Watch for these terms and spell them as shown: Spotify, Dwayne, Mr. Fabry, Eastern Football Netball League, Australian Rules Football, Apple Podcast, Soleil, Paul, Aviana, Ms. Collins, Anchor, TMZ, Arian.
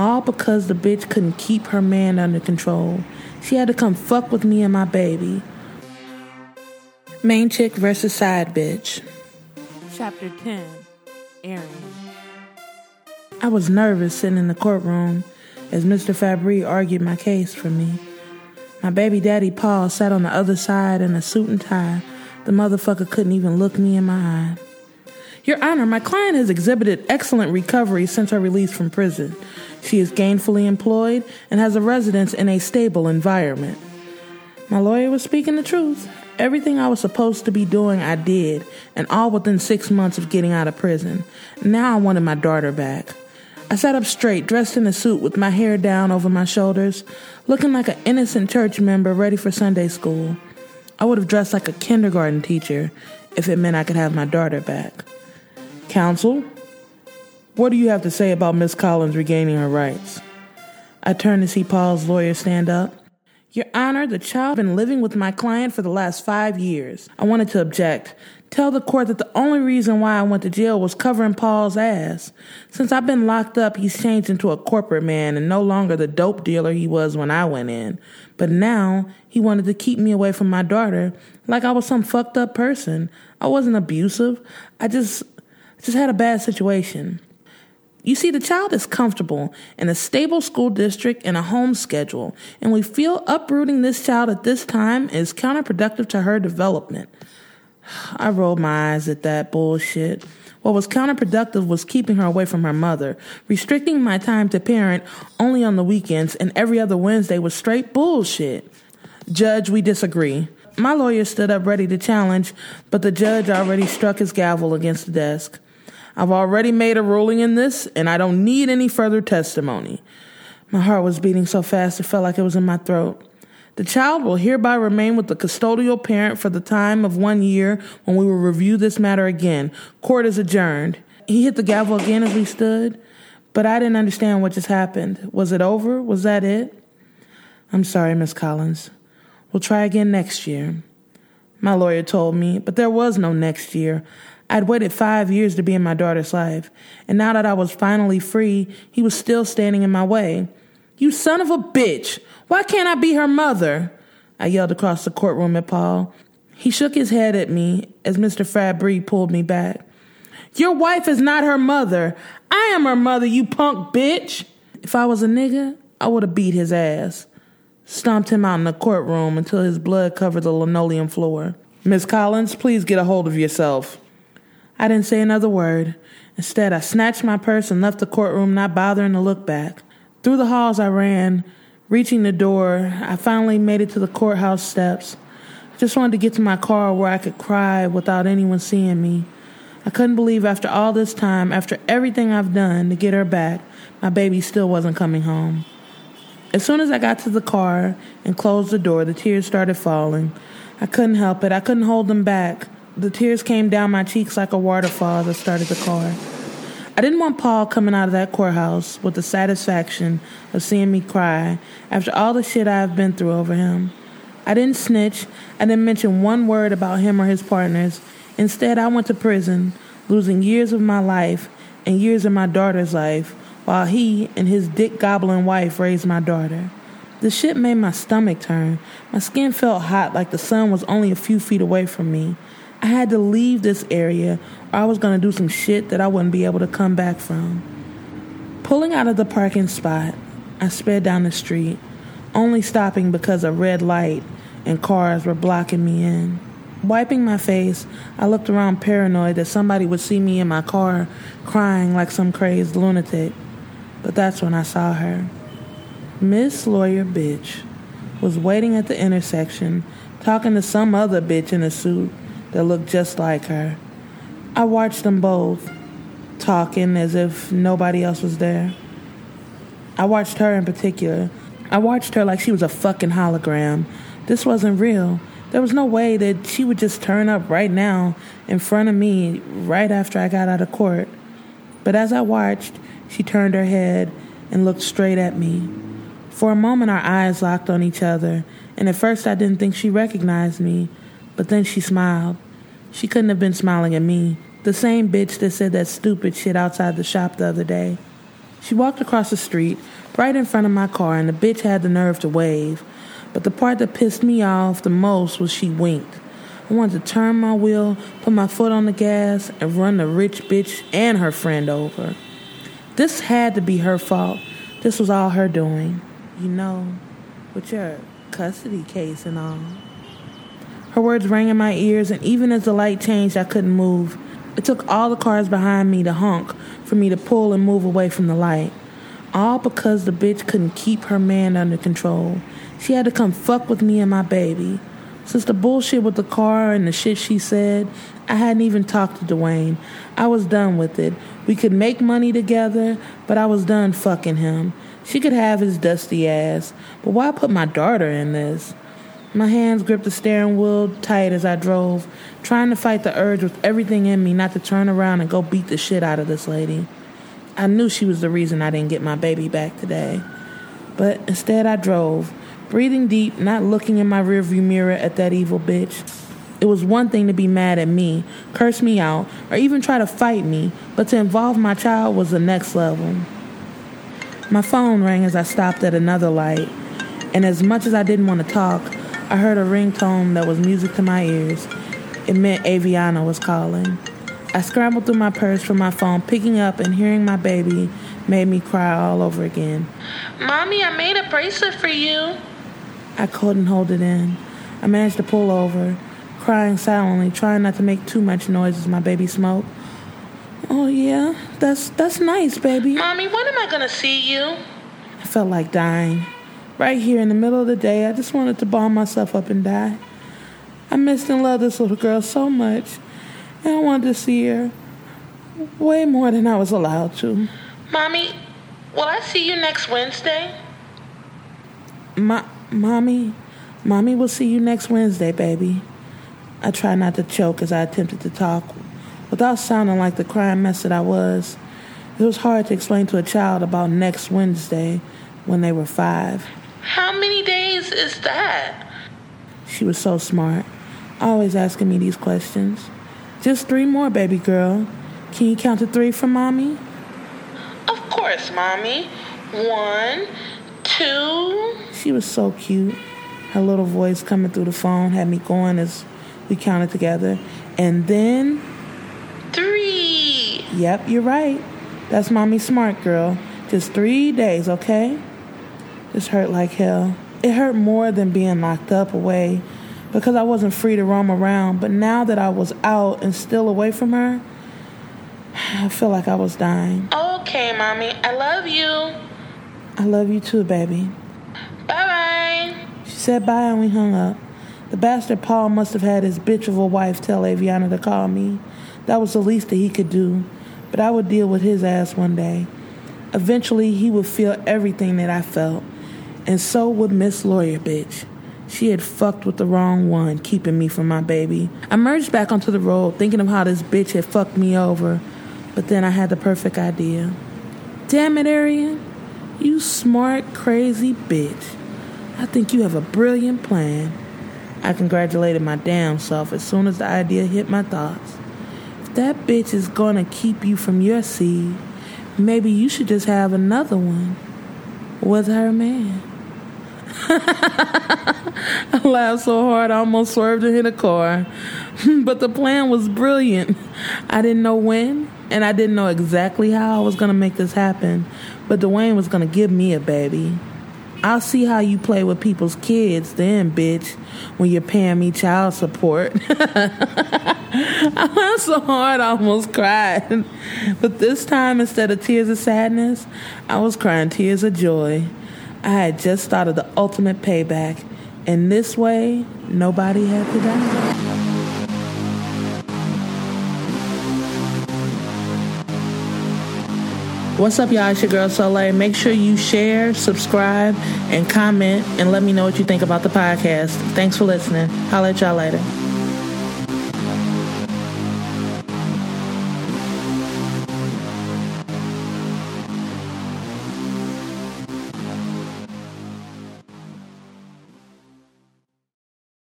all because the bitch couldn't keep her man under control. She had to come fuck with me and my baby. Main chick versus side bitch. Chapter 10. Arian. I was nervous sitting in the courtroom as Mr. Fabry argued my case for me. My baby daddy, Paul, sat on the other side in a suit and tie. The motherfucker couldn't even look me in my eye. Your Honor, my client has exhibited excellent recovery since her release from prison. She is gainfully employed and has a residence in a stable environment. My lawyer was speaking the truth. Everything I was supposed to be doing, I did, and all within 6 months of getting out of prison. Now I wanted my daughter back. I sat up straight, dressed in a suit with my hair down over my shoulders, looking like an innocent church member ready for Sunday school. I would have dressed like a kindergarten teacher if it meant I could have my daughter back. Counsel, what do you have to say about Ms. Collins regaining her rights? I turned to see Paul's lawyer stand up. Your Honor, the child has been living with my client for the last 5 years. I wanted to object. Tell the court that the only reason why I went to jail was covering Paul's ass. Since I've been locked up, he's changed into a corporate man and no longer the dope dealer he was when I went in. But now, he wanted to keep me away from my daughter like I was some fucked up person. I wasn't abusive. I just had a bad situation. You see, the child is comfortable in a stable school district and a home schedule, and we feel uprooting this child at this time is counterproductive to her development. I rolled my eyes at that bullshit. What was counterproductive was keeping her away from her mother. Restricting my time to parent only on the weekends and every other Wednesday was straight bullshit. Judge, we disagree. My lawyer stood up ready to challenge, but the judge already struck his gavel against the desk. I've already made a ruling in this, and I don't need any further testimony. My heart was beating so fast it felt like it was in my throat. The child will hereby remain with the custodial parent for the time of 1 year when we will review this matter again. Court is adjourned. He hit the gavel again as we stood, but I didn't understand what just happened. Was it over? Was that it? I'm sorry, Ms. Collins. We'll try again next year. My lawyer told me, but there was no next year. I'd waited 5 years to be in my daughter's life, and now that I was finally free, he was still standing in my way. You son of a bitch! Why can't I be her mother? I yelled across the courtroom at Paul. He shook his head at me as Mr. Fabry pulled me back. Your wife is not her mother. I am her mother, you punk bitch! If I was a nigga, I would have beat his ass. Stomped him out in the courtroom until his blood covered the linoleum floor. Ms. Collins, please get a hold of yourself. I didn't say another word. Instead, I snatched my purse and left the courtroom, not bothering to look back. Through the halls I ran. Reaching the door, I finally made it to the courthouse steps. I just wanted to get to my car where I could cry without anyone seeing me. I couldn't believe after all this time, after everything I've done to get her back, my baby still wasn't coming home. As soon as I got to the car and closed the door, the tears started falling. I couldn't help it. I couldn't hold them back. The tears came down my cheeks like a waterfall as I started the car. I didn't want Paul coming out of that courthouse with the satisfaction of seeing me cry after all the shit I've been through over him. I didn't snitch. I didn't mention one word about him or his partners. Instead, I went to prison, losing years of my life and years of my daughter's life while he and his dick-gobbling wife raised my daughter. The shit made my stomach turn. My skin felt hot like the sun was only a few feet away from me. I had to leave this area or I was going to do some shit that I wouldn't be able to come back from. Pulling out of the parking spot, I sped down the street, only stopping because a red light and cars were blocking me in. Wiping my face, I looked around paranoid that somebody would see me in my car crying like some crazed lunatic. But that's when I saw her. Miss Lawyer Bitch was waiting at the intersection, talking to some other bitch in a suit that looked just like her. I watched them both, talking as if nobody else was there. I watched her in particular. I watched her like she was a fucking hologram. This wasn't real. There was no way that she would just turn up right now in front of me right after I got out of court. But as I watched, she turned her head and looked straight at me. For a moment, our eyes locked on each other, and at first I didn't think she recognized me, but then she smiled. She couldn't have been smiling at me, the same bitch that said that stupid shit outside the shop the other day. She walked across the street, right in front of my car, and the bitch had the nerve to wave. But the part that pissed me off the most was she winked. I wanted to turn my wheel, put my foot on the gas, and run the rich bitch and her friend over. This had to be her fault. This was all her doing. You know, with your custody case and all. Her words rang in my ears, and even as the light changed, I couldn't move. It took all the cars behind me to honk for me to pull and move away from the light. All because the bitch couldn't keep her man under control. She had to come fuck with me and my baby. Since the bullshit with the car and the shit she said, I hadn't even talked to Dwayne. I was done with it. We could make money together, but I was done fucking him. She could have his dusty ass, but why put my daughter in this? My hands gripped the steering wheel tight as I drove, trying to fight the urge with everything in me not to turn around and go beat the shit out of this lady. I knew she was the reason I didn't get my baby back today. But instead I drove, breathing deep, not looking in my rearview mirror at that evil bitch. It was one thing to be mad at me, curse me out, or even try to fight me, but to involve my child was the next level. My phone rang as I stopped at another light, and as much as I didn't want to talk, I heard a ringtone that was music to my ears. It meant Aviana was calling. I scrambled through my purse for my phone, picking up and hearing my baby made me cry all over again. Mommy, I made a bracelet for you. I couldn't hold it in. I managed to pull over, crying silently, trying not to make too much noise as my baby smoked. Oh, yeah, that's nice, baby. Mommy, when am I going to see you? I felt like dying. Right here in the middle of the day, I just wanted to bomb myself up and die. I missed and loved this little girl so much, and I wanted to see her way more than I was allowed to. Mommy, will I see you next Wednesday? Mommy will see you next Wednesday, baby. I tried not to choke as I attempted to talk, without sounding like the crying mess that I was. It was hard to explain to a child about next Wednesday when they were 5. How many days is that? She was so smart, always asking me these questions. Just 3 more, baby girl. Can you count to 3 for Mommy? Of course, Mommy. 1, 2... She was so cute. Her little voice coming through the phone had me going as we counted together. And then... 3. Yep, you're right. That's Mommy smart, girl. Just 3 days, okay? This hurt like hell. It hurt more than being locked up away because I wasn't free to roam around. But now that I was out and still away from her, I feel like I was dying. Okay, Mommy. I love you. I love you too, baby. Bye-bye. She said bye and we hung up. The bastard Paul must have had his bitch of a wife tell Aviana to call me. That was the least that he could do. But I would deal with his ass one day. Eventually, he would feel everything that I felt. And so would Miss Lawyer, bitch. She had fucked with the wrong one, keeping me from my baby. I merged back onto the road, thinking of how this bitch had fucked me over. But then I had the perfect idea. Damn it, Arian. You smart, crazy bitch. I think you have a brilliant plan. I congratulated my damn self as soon as the idea hit my thoughts. If that bitch is gonna keep you from your seed, maybe you should just have another one with her man. I laughed so hard I almost swerved and hit a car. But the plan was brilliant. I didn't know when, and I didn't know exactly how I was going to make this happen. But Dwayne was going to give me a baby. I'll see how you play with people's kids then, bitch, when you're paying me child support. I laughed so hard I almost cried. But this time, instead of tears of sadness, I was crying tears of joy. I had just started the ultimate payback, and this way, nobody had to die. What's up, y'all? It's your girl, Soleil. Make sure you share, subscribe, and comment, and let me know what you think about the podcast. Thanks for listening. Holla at y'all later.